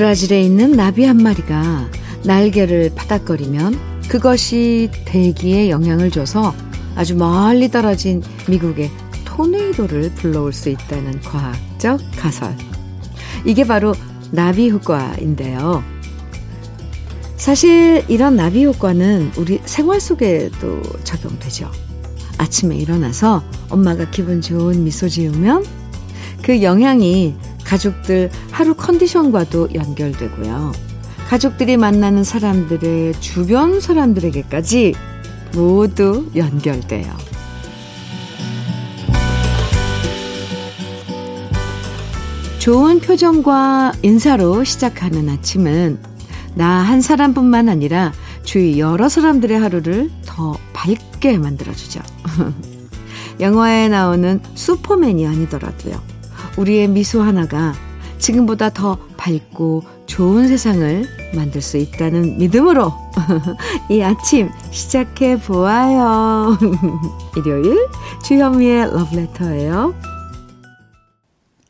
브라질에 있는 나비 한 마리가 날개를 파닥거리면 그것이 대기에 영향을 줘서 아주 멀리 떨어진 미국의 토네이도를 불러올 수 있다는 과학적 가설. 이게 바로 나비 효과인데요. 사실 이런 나비 효과는 우리 생활 속에도 적용되죠. 아침에 일어나서 엄마가 기분 좋은 미소 지으면 그 영향이 가족들 하루 컨디션과도 연결되고요. 가족들이 만나는 사람들의 주변 사람들에게까지 모두 연결돼요. 좋은 표정과 인사로 시작하는 아침은 나 한 사람뿐만 아니라 주위 여러 사람들의 하루를 더 밝게 만들어주죠. 영화에 나오는 슈퍼맨이 아니더라도요. 우리의 미소 하나가 지금보다 더 밝고 좋은 세상을 만들 수 있다는 믿음으로 이 아침 시작해보아요. 일요일 주현미의 러브레터예요.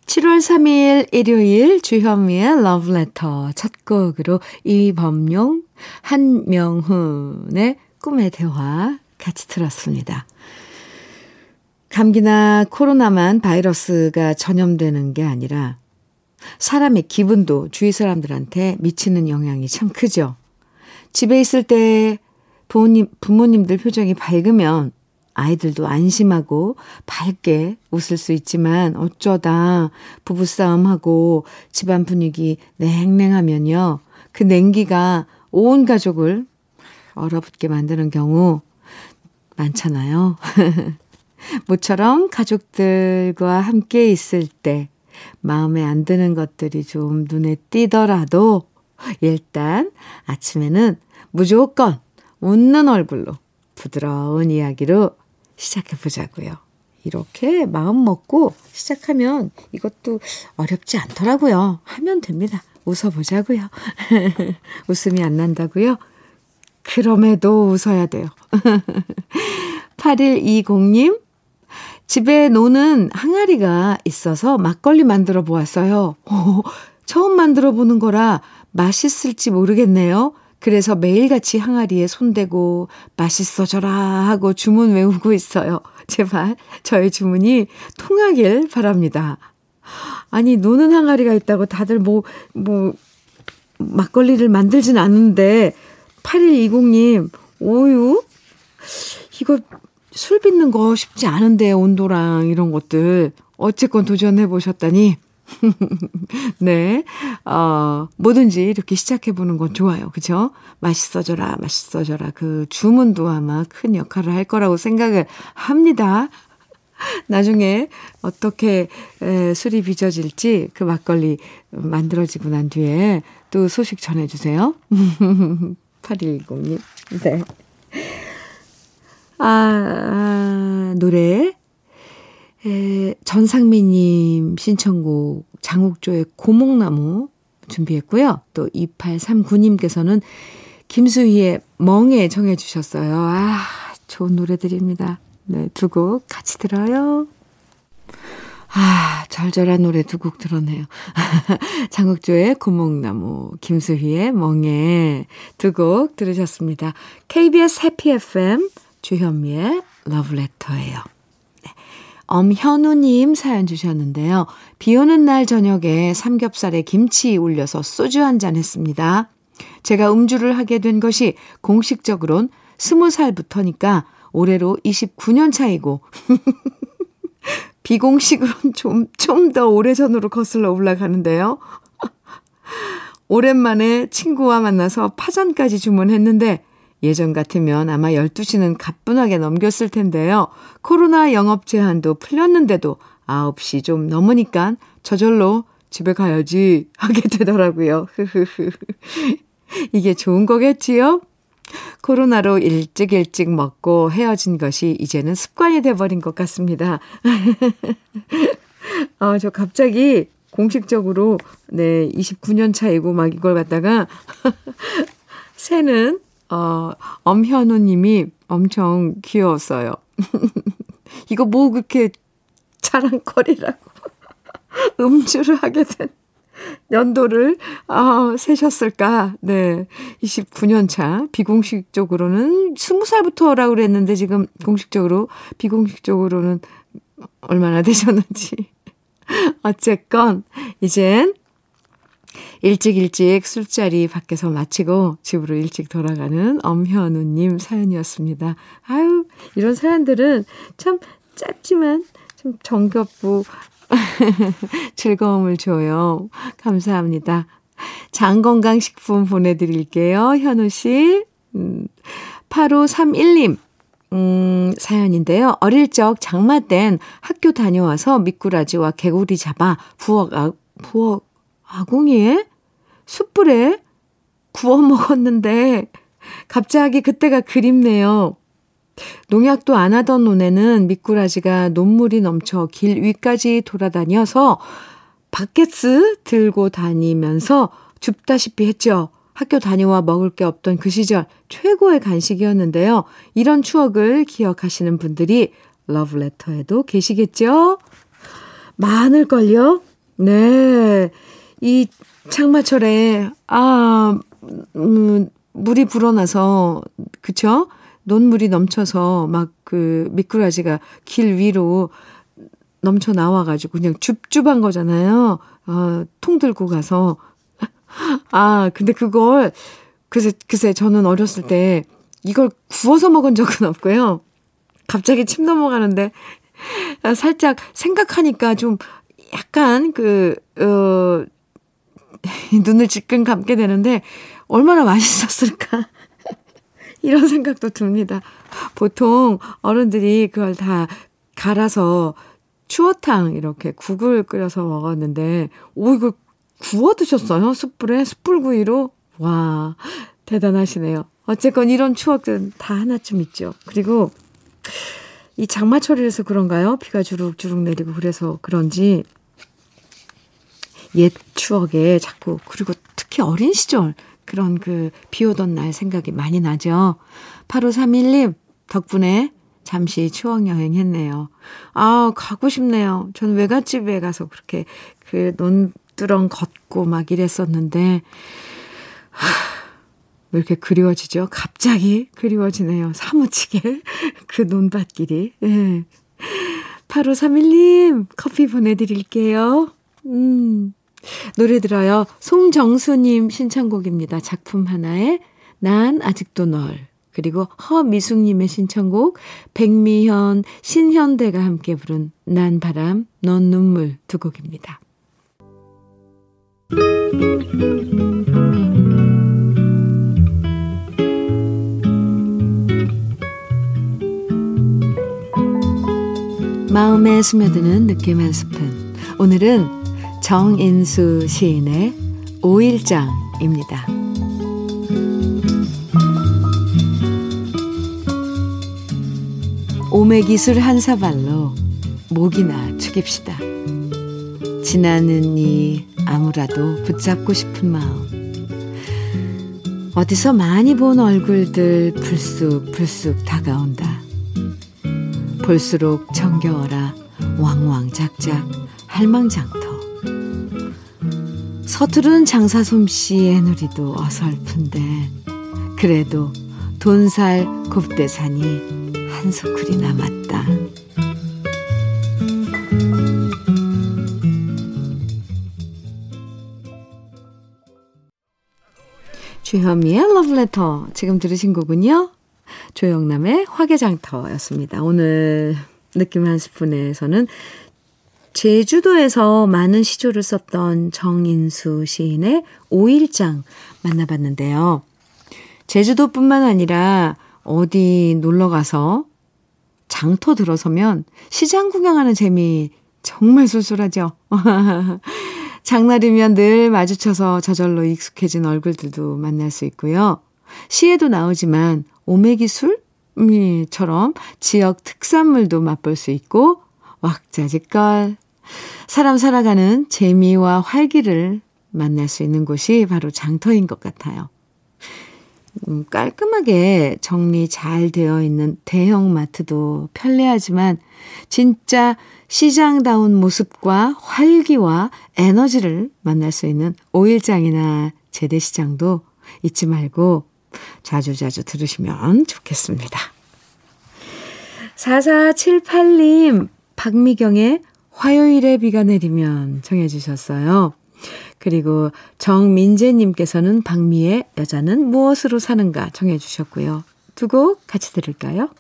7월 3일 일요일 주현미의 러브레터 첫 곡으로 이범용, 한명훈의 꿈의 대화 같이 들었습니다. 감기나 코로나만 바이러스가 전염되는 게 아니라 사람의 기분도 주위 사람들한테 미치는 영향이 참 크죠. 집에 있을 때 부모님들 표정이 밝으면 아이들도 안심하고 밝게 웃을 수 있지만 어쩌다 부부싸움하고 집안 분위기 냉랭하면요. 그 냉기가 온 가족을 얼어붙게 만드는 경우 많잖아요. 모처럼 가족들과 함께 있을 때 마음에 안 드는 것들이 좀 눈에 띄더라도 일단 아침에는 무조건 웃는 얼굴로 부드러운 이야기로 시작해보자고요. 이렇게 마음 먹고 시작하면 이것도 어렵지 않더라고요. 하면 됩니다. 웃어보자고요. 웃음이 안 난다고요? 그럼에도 웃어야 돼요. 8120님, 집에 노는 항아리가 있어서 막걸리 만들어 보았어요. 오, 처음 만들어 보는 거라 맛있을지 모르겠네요. 그래서 매일같이 항아리에 손대고 맛있어져라 하고 주문 외우고 있어요. 제발 저의 주문이 통하길 바랍니다. 아니 노는 항아리가 있다고 다들 막걸리를 만들진 않는데 8120님 오유 이거 술 빚는 거 쉽지 않은데 온도랑 이런 것들 어쨌건 도전해 보셨다니 네, 뭐든지 이렇게 시작해보는 건 좋아요. 그죠? 맛있어져라, 맛있어져라. 그 주문도 아마 큰 역할을 할 거라고 생각을 합니다. 나중에 어떻게 술이 빚어질지 그 막걸리 만들어지고 난 뒤에 또 소식 전해주세요. 8110님. 네. 노래. 전상미님 신청곡 장욱조의 고목나무 준비했고요. 또 2839님께서는 김수희의 멍에 정해 주셨어요. 아, 좋은 노래들입니다. 네, 두 곡 같이 들어요. 아, 절절한 노래 두 곡 들었네요. 장욱조의 고목나무, 김수희의 멍에 두 곡 들으셨습니다. KBS 해피 FM 주현미의 러브레터예요. 엄현우님 사연 주셨는데요. 비 오는 날 저녁에 삼겹살에 김치 올려서 소주 한잔 했습니다. 제가 음주를 하게 된 것이 공식적으론 20살부터니까 올해로 29년 차이고 비공식으론 좀 더 오래전으로 거슬러 올라가는데요. 오랜만에 친구와 만나서 파전까지 주문했는데 예전 같으면 아마 12시는 가뿐하게 넘겼을 텐데요. 코로나 영업 제한도 풀렸는데도 9시 좀 넘으니까 저절로 집에 가야지 하게 되더라고요. 이게 좋은 거겠지요? 코로나로 일찍 먹고 헤어진 것이 이제는 습관이 돼버린 것 같습니다. 저 갑자기 공식적으로 네 29년 차이고 막 이걸 갖다가 새는 엄현우 님이 엄청 귀여웠어요. 이거 뭐 그렇게 자랑거리라고 음주를 하게 된 연도를 세셨을까. 네, 29년 차. 비공식적으로는 20살부터라고 그랬는데 지금 공식적으로 비공식적으로는 얼마나 되셨는지. 어쨌건 이젠 일찍 술자리 밖에서 마치고 집으로 일찍 돌아가는 엄현우님 사연이었습니다. 아유, 이런 사연들은 참 짧지만 좀 정겹고 즐거움을 줘요. 감사합니다. 장건강식품 보내드릴게요. 현우씨. 8531님. 사연인데요. 어릴 적 장마 땐 학교 다녀와서 미꾸라지와 개구리 잡아 부엌 아궁이에 숯불에 구워 먹었는데 갑자기 그때가 그립네요. 농약도 안 하던 논에는 미꾸라지가 논물이 넘쳐 길 위까지 돌아다녀서 바켓스 들고 다니면서 줍다시피 했죠. 학교 다녀와 먹을 게 없던 그 시절 최고의 간식이었는데요. 이런 추억을 기억하시는 분들이 러브레터에도 계시겠죠? 많을걸요? 네. 이 장마철에 물이 불어나서 그쵸? 논물이 넘쳐서 막 그 미꾸라지가 길 위로 넘쳐 나와가지고 그냥 줍줍한 거잖아요. 통 들고 가서. 근데 그걸 글쎄 저는 어렸을 때 이걸 구워서 먹은 적은 없고요. 갑자기 침 넘어가는데 살짝 생각하니까 좀 약간 눈을 질끈 감게 되는데 얼마나 맛있었을까. 이런 생각도 듭니다. 보통 어른들이 그걸 다 갈아서 추어탕 이렇게 국을 끓여서 먹었는데 이걸 구워 드셨어요? 숯불에? 숯불구이로? 와, 대단하시네요. 어쨌건 이런 추억은 다 하나쯤 있죠. 그리고 이 장마철이라서 그런가요? 비가 주룩주룩 내리고 그래서 그런지 옛 추억에 자꾸, 그리고 특히 어린 시절 그런 비 오던 날 생각이 많이 나죠. 8531님 덕분에 잠시 추억여행 했네요. 가고 싶네요. 전 외갓집에 가서 그렇게 논두렁 걷고 막 이랬었는데 왜 이렇게 그리워지죠? 갑자기 그리워지네요. 사무치게 그 논밭길이. 네. 8531님 커피 보내드릴게요. 노래 들어요. 송정수님 신청곡입니다. 작품 하나에 난 아직도 널. 그리고 허미숙님의 신청곡 백미현, 신현대가 함께 부른 난 바람, 넌 눈물 두 곡입니다. 마음에 스며드는 느낌 한 스푼. 오늘은 정인수 시인의 오일장입니다. 오매기술 한 사발로 목이나 축입시다. 지나는 이 아무라도 붙잡고 싶은 마음. 어디서 많이 본 얼굴들 불쑥 다가온다. 볼수록 정겨워라 왕왕작작 할망장터. 서투른 장사 솜씨의 누리도 어설픈데 그래도 돈살 곱대산이 한 소쿠리 남았다. 주현미의 러브레터. 지금 들으신 곡은요, 조영남의 화개장터였습니다. 오늘 느낌 한 스푼에서는 제주도에서 많은 시조를 썼던 정인수 시인의 오일장 만나봤는데요. 제주도뿐만 아니라 어디 놀러가서 장터 들어서면 시장 구경하는 재미 정말 쏠쏠하죠. 장날이면 늘 마주쳐서 저절로 익숙해진 얼굴들도 만날 수 있고요. 시에도 나오지만 오매기술처럼 지역 특산물도 맛볼 수 있고 왁자지껄 사람 살아가는 재미와 활기를 만날 수 있는 곳이 바로 장터인 것 같아요. 깔끔하게 정리 잘 되어 있는 대형마트도 편리하지만 진짜 시장다운 모습과 활기와 에너지를 만날 수 있는 5일장이나 재래시장도 잊지 말고 자주자주 들으시면 좋겠습니다. 4478님 박미경의 화요일에 비가 내리면 정해 주셨어요. 그리고 정민재님께서는 박미의 여자는 무엇으로 사는가 정해 주셨고요. 두 곡 같이 들을까요?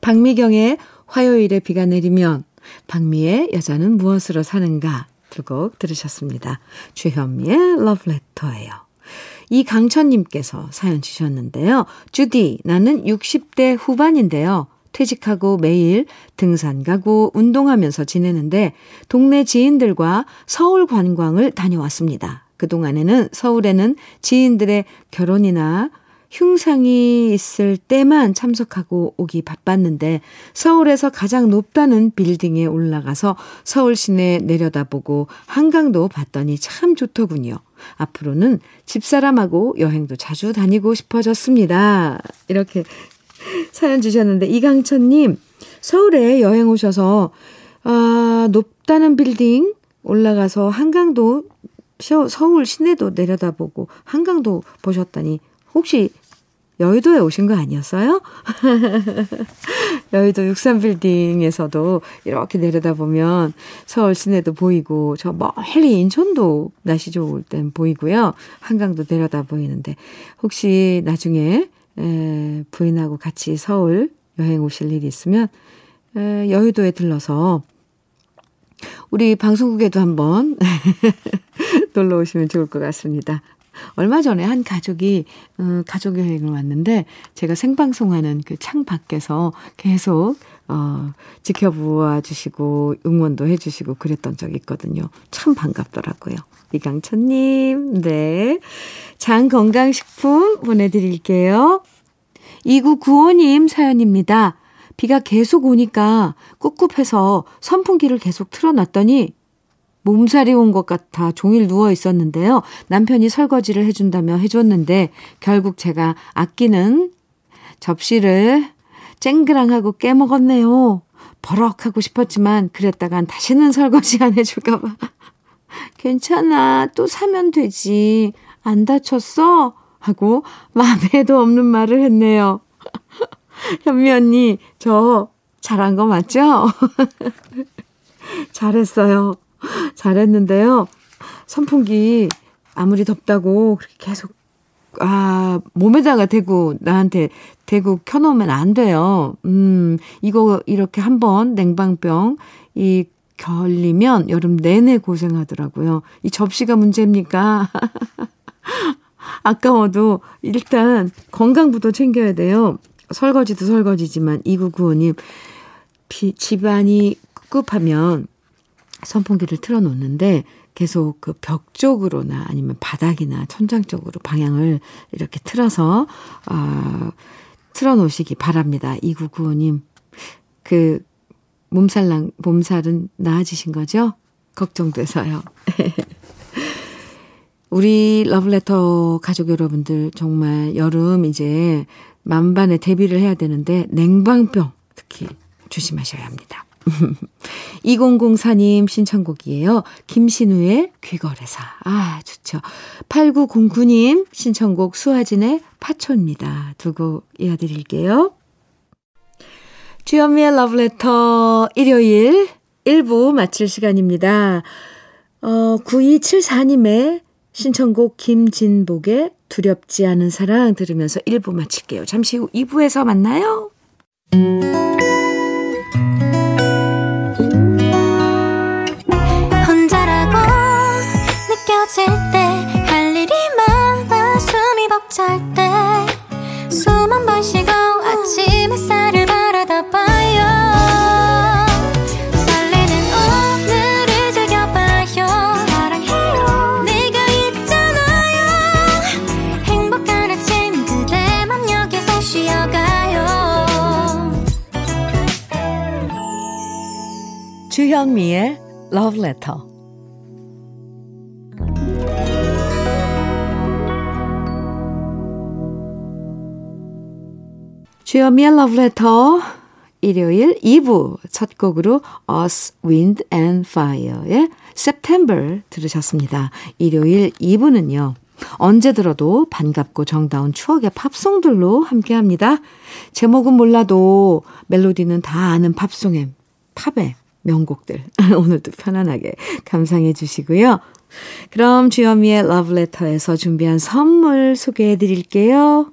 박미경의 화요일에 비가 내리면, 박미의 여자는 무엇으로 사는가 두 곡 들으셨습니다. 주현미의 러브레터예요. 이강천님께서 사연 주셨는데요. 주디, 나는 60대 후반인데요. 퇴직하고 매일 등산 가고 운동하면서 지내는데 동네 지인들과 서울 관광을 다녀왔습니다. 그동안에는 서울에는 지인들의 결혼이나 흉상이 있을 때만 참석하고 오기 바빴는데 서울에서 가장 높다는 빌딩에 올라가서 서울 시내 내려다보고 한강도 봤더니 참 좋더군요. 앞으로는 집사람하고 여행도 자주 다니고 싶어졌습니다. 이렇게 사연 주셨는데, 이강천님, 서울에 여행 오셔서 높다는 빌딩 올라가서 한강도, 서울 시내도 내려다보고 한강도 보셨다니 혹시 여의도에 오신 거 아니었어요? 여의도 63빌딩에서도 이렇게 내려다보면 서울 시내도 보이고 저 멀리 인천도 날씨 좋을 땐 보이고요. 한강도 내려다 보이는데 혹시 나중에 부인하고 같이 서울 여행 오실 일이 있으면 여의도에 들러서 우리 방송국에도 한번 놀러 오시면 좋을 것 같습니다. 얼마 전에 한 가족이 가족 여행을 왔는데 제가 생방송하는 그 창 밖에서 계속 지켜보아 주시고 응원도 해주시고 그랬던 적이 있거든요. 참 반갑더라고요. 이강천님, 네, 장건강식품 보내드릴게요. 2995님 사연입니다. 비가 계속 오니까 꿉꿉해서 선풍기를 계속 틀어놨더니 몸살이 온 것 같아 종일 누워 있었는데요. 남편이 설거지를 해준다며 해줬는데 결국 제가 아끼는 접시를 쨍그랑하고 깨먹었네요. 버럭하고 싶었지만 그랬다간 다시는 설거지 안 해줄까 봐. 괜찮아, 또 사면 되지. 안 다쳤어? 하고 마음에도 없는 말을 했네요. 현미 언니, 저 잘한 거 맞죠? 잘했어요. 잘했는데요. 선풍기 아무리 덥다고 그렇게 계속 몸에다가 대고 나한테 대고 켜놓으면 안 돼요. 이거 이렇게 한번 냉방병 이 걸리면 여름 내내 고생하더라고요. 이 접시가 문제입니까? 아까워도 일단 건강부터 챙겨야 돼요. 설거지도 설거지지만 2995님 집안이 꿉꿉하면 선풍기를 틀어놓는데 계속 그 벽 쪽으로나 아니면 바닥이나 천장 쪽으로 방향을 이렇게 틀어서 틀어놓으시기 바랍니다. 2995님, 그 몸살은 나아지신 거죠? 걱정돼서요. 우리 러브레터 가족 여러분들 정말 여름 이제 만반의 대비를 해야 되는데 냉방병 특히 조심하셔야 합니다. 2004님 신청곡이에요. 김신우의 귀거래사. 아, 좋죠. 8909님 신청곡 수아진의 파초입니다. 두 곡 이어드릴게요. 주현미의 러브레터 일요일 1부 마칠 시간입니다. 9274님의 신청곡 김진복의 두렵지 않은 사랑 들으면서 1부 마칠게요. 잠시 후 2부에서 만나요. 주현미의 러브레터. 주현미의 러브레터 일요일 2부 첫 곡으로 Us, Wind and Fire의 September 들으셨습니다. 일요일 2부는요. 언제 들어도 반갑고 정다운 추억의 팝송들로 함께합니다. 제목은 몰라도 멜로디는 다 아는 팝송의 팝의 명곡들 오늘도 편안하게 감상해 주시고요. 그럼 주현미의 러브레터에서 준비한 선물 소개해 드릴게요.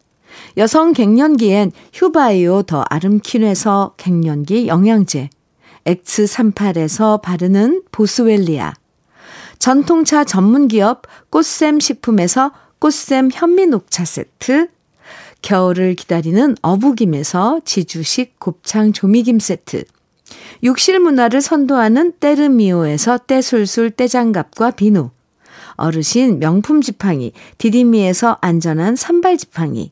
여성 갱년기엔 휴바이오 더 아름퀸에서 갱년기 영양제, X38에서 바르는 보스웰리아, 전통차 전문기업 꽃샘 식품에서 꽃샘 현미녹차 세트, 겨울을 기다리는 어부김에서 지주식 곱창 조미김 세트, 욕실 문화를 선도하는 때르미오에서 때술술 때장갑과 비누, 어르신 명품 지팡이 디디미에서 안전한 산발 지팡이,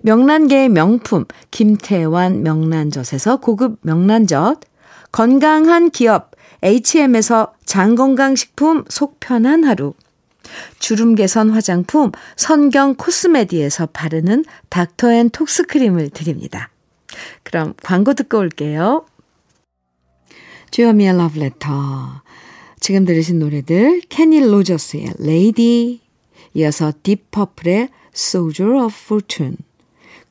명란계의 명품 김태환 명란젓에서 고급 명란젓, 건강한 기업 HM에서 장건강식품 속편한 하루, 주름개선 화장품 선경 코스메디에서 바르는 닥터앤톡스크림을 드립니다. 그럼 광고 듣고 올게요. 주현미의 러브레터 지금 들으신 노래들 케니 로저스의 레이디, 이어서 딥퍼플의 Soldier of Fortune,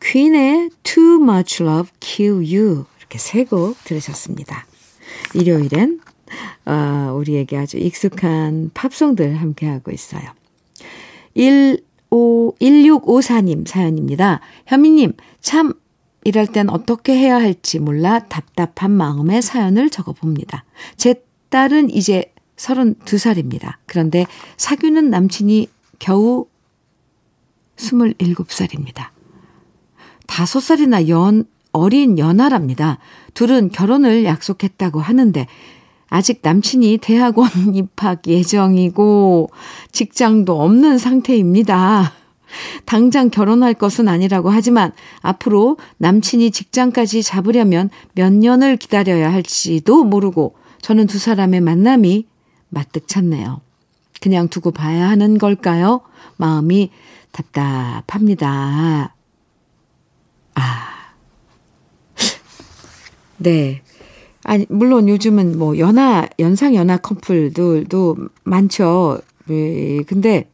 퀸의 Too Much Love Kill You 이렇게 세 곡 들으셨습니다. 일요일엔 우리에게 아주 익숙한 팝송들 함께하고 있어요. 1654님 사연입니다. 현미님, 참 이럴 땐 어떻게 해야 할지 몰라 답답한 마음의 사연을 적어봅니다. 제 딸은 이제 32살입니다. 그런데 사귀는 남친이 겨우 27살입니다. 5살이나 어린 연하랍니다. 둘은 결혼을 약속했다고 하는데 아직 남친이 대학원 입학 예정이고 직장도 없는 상태입니다. 당장 결혼할 것은 아니라고 하지만 앞으로 남친이 직장까지 잡으려면 몇 년을 기다려야 할지도 모르고 저는 두 사람의 만남이 마뜩찮네요. 그냥 두고 봐야 하는 걸까요? 마음이 답답합니다. 네. 아니, 물론 요즘은 뭐 연상 연하 커플들도 많죠. 예, 근데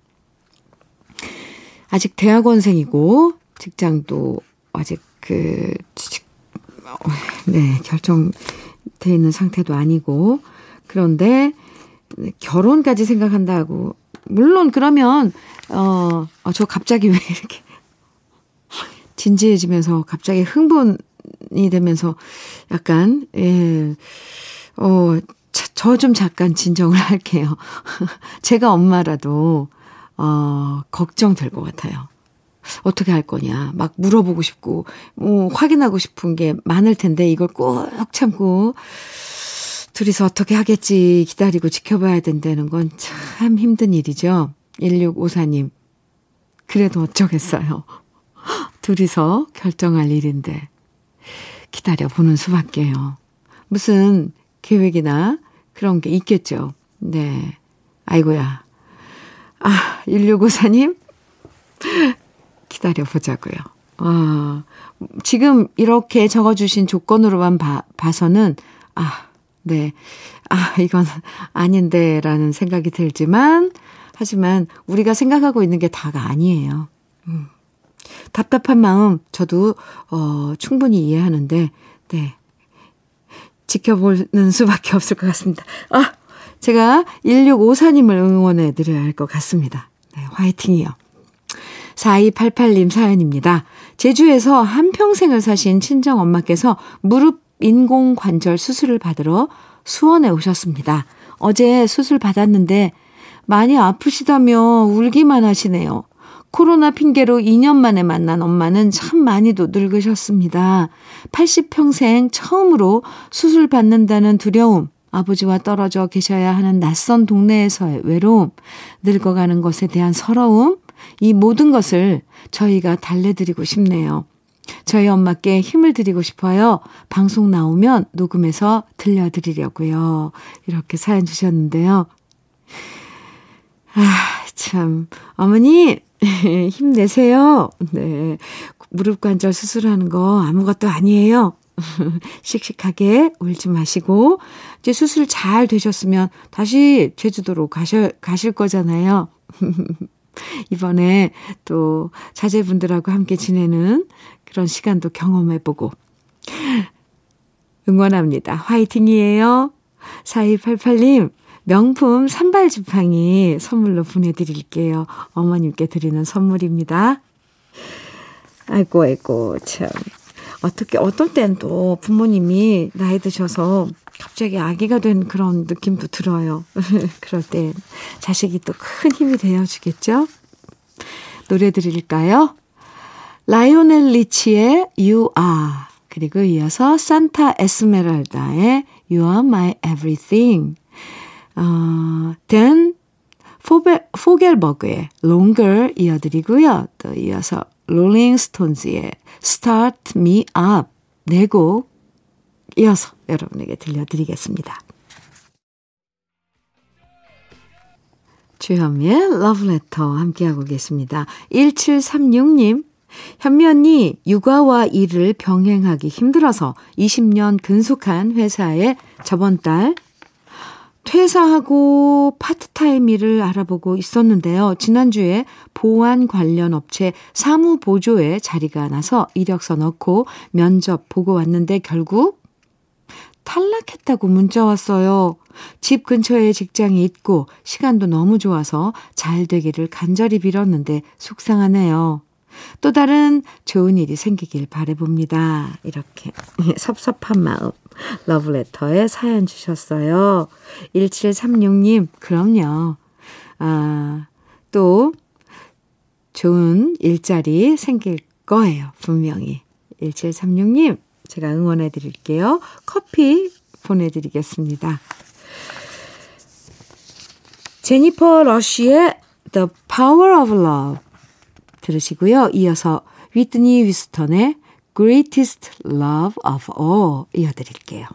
아직 대학원생이고 직장도 아직 결정돼 있는 상태도 아니고, 그런데 결혼까지 생각한다고. 물론 그러면 저 갑자기 왜 이렇게 진지해지면서 갑자기 흥분이 되면서 약간 저 좀 잠깐 진정을 할게요. 제가 엄마라도 걱정될 것 같아요. 어떻게 할 거냐 막 물어보고 싶고 확인하고 싶은 게 많을 텐데 이걸 꼭 참고 둘이서 어떻게 하겠지 기다리고 지켜봐야 된다는 건 참 힘든 일이죠. 1654님, 그래도 어쩌겠어요. 둘이서 결정할 일인데 기다려보는 수밖에요. 무슨 계획이나 그런 게 있겠죠. 네, 아이고야. 1654님, 기다려보자고요. 지금 이렇게 적어주신 조건으로만 봐서는 이건 아닌데 라는 생각이 들지만, 하지만 우리가 생각하고 있는 게 다가 아니에요. 답답한 마음 저도 충분히 이해하는데, 네, 지켜보는 수밖에 없을 것 같습니다. 아, 제가 1654님을 응원해드려야 할 것 같습니다. 네, 화이팅이요. 4288님 사연입니다. 제주에서 한평생을 사신 친정엄마께서 무릎 인공관절 수술을 받으러 수원에 오셨습니다. 어제 수술 받았는데 많이 아프시다며 울기만 하시네요. 코로나 핑계로 2년 만에 만난 엄마는 참 많이도 늙으셨습니다. 80평생 처음으로 수술 받는다는 두려움, 아버지와 떨어져 계셔야 하는 낯선 동네에서의 외로움, 늙어가는 것에 대한 서러움, 이 모든 것을 저희가 달래드리고 싶네요. 저희 엄마께 힘을 드리고 싶어요. 방송 나오면 녹음해서 들려드리려고요. 이렇게 사연 주셨는데요. 아, 참. 어머니, 힘내세요. 네. 무릎 관절 수술하는 거 아무것도 아니에요. 씩씩하게 울지 마시고, 이제 수술 잘 되셨으면 다시 제주도로 가실 거잖아요. 이번에 또 자제분들하고 함께 지내는 그런 시간도 경험해보고 응원합니다. 화이팅이에요. 4288님, 명품 산발 지팡이 선물로 보내드릴게요. 어머님께 드리는 선물입니다. 아이고 아이고 참, 어떻게 어떨 땐 또 부모님이 나이 드셔서 갑자기 아기가 된 그런 느낌도 들어요. 그럴 땐 자식이 또 큰 힘이 되어주겠죠. 노래 드릴까요? 라이오넬 리치의 You Are, 그리고 이어서 산타 에스메랄다의 You Are My Everything, 댄 포겔버그의 Longer 이어드리고요. 또 이어서 롤링스톤즈의 Start Me Up, 4곡 이어서 여러분에게 들려드리겠습니다. 주현미의 러브레터 함께하고 계십니다. 1736님, 현미 언니, 육아와 일을 병행하기 힘들어서 20년 근속한 회사에 저번 달 퇴사하고 파트타임 일을 알아보고 있었는데요. 지난주에 보안 관련 업체 사무보조에 자리가 나서 이력서 넣고 면접 보고 왔는데 결국 탈락했다고 문자 왔어요. 집 근처에 직장이 있고 시간도 너무 좋아서 잘 되기를 간절히 빌었는데 속상하네요. 또 다른 좋은 일이 생기길 바라봅니다. 이렇게 섭섭한 마음 러브레터에 사연 주셨어요. 1736님, 그럼요. 아, 또 좋은 일자리 생길 거예요. 분명히. 1736님, 제가 응원해 드릴게요. 커피 보내드리겠습니다. 제니퍼 러쉬의 The Power of Love 들으시고요. 이어서 위트니 휴스턴의 Greatest Love of All 이어드릴게요.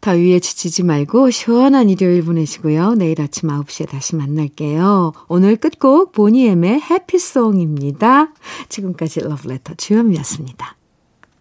더위에 지치지 말고 시원한 일요일 보내시고요. 내일 아침 9시에 다시 만날게요. 오늘 끝곡 보니엠의 해피송입니다. 지금까지 러브레터 주현미였습니다.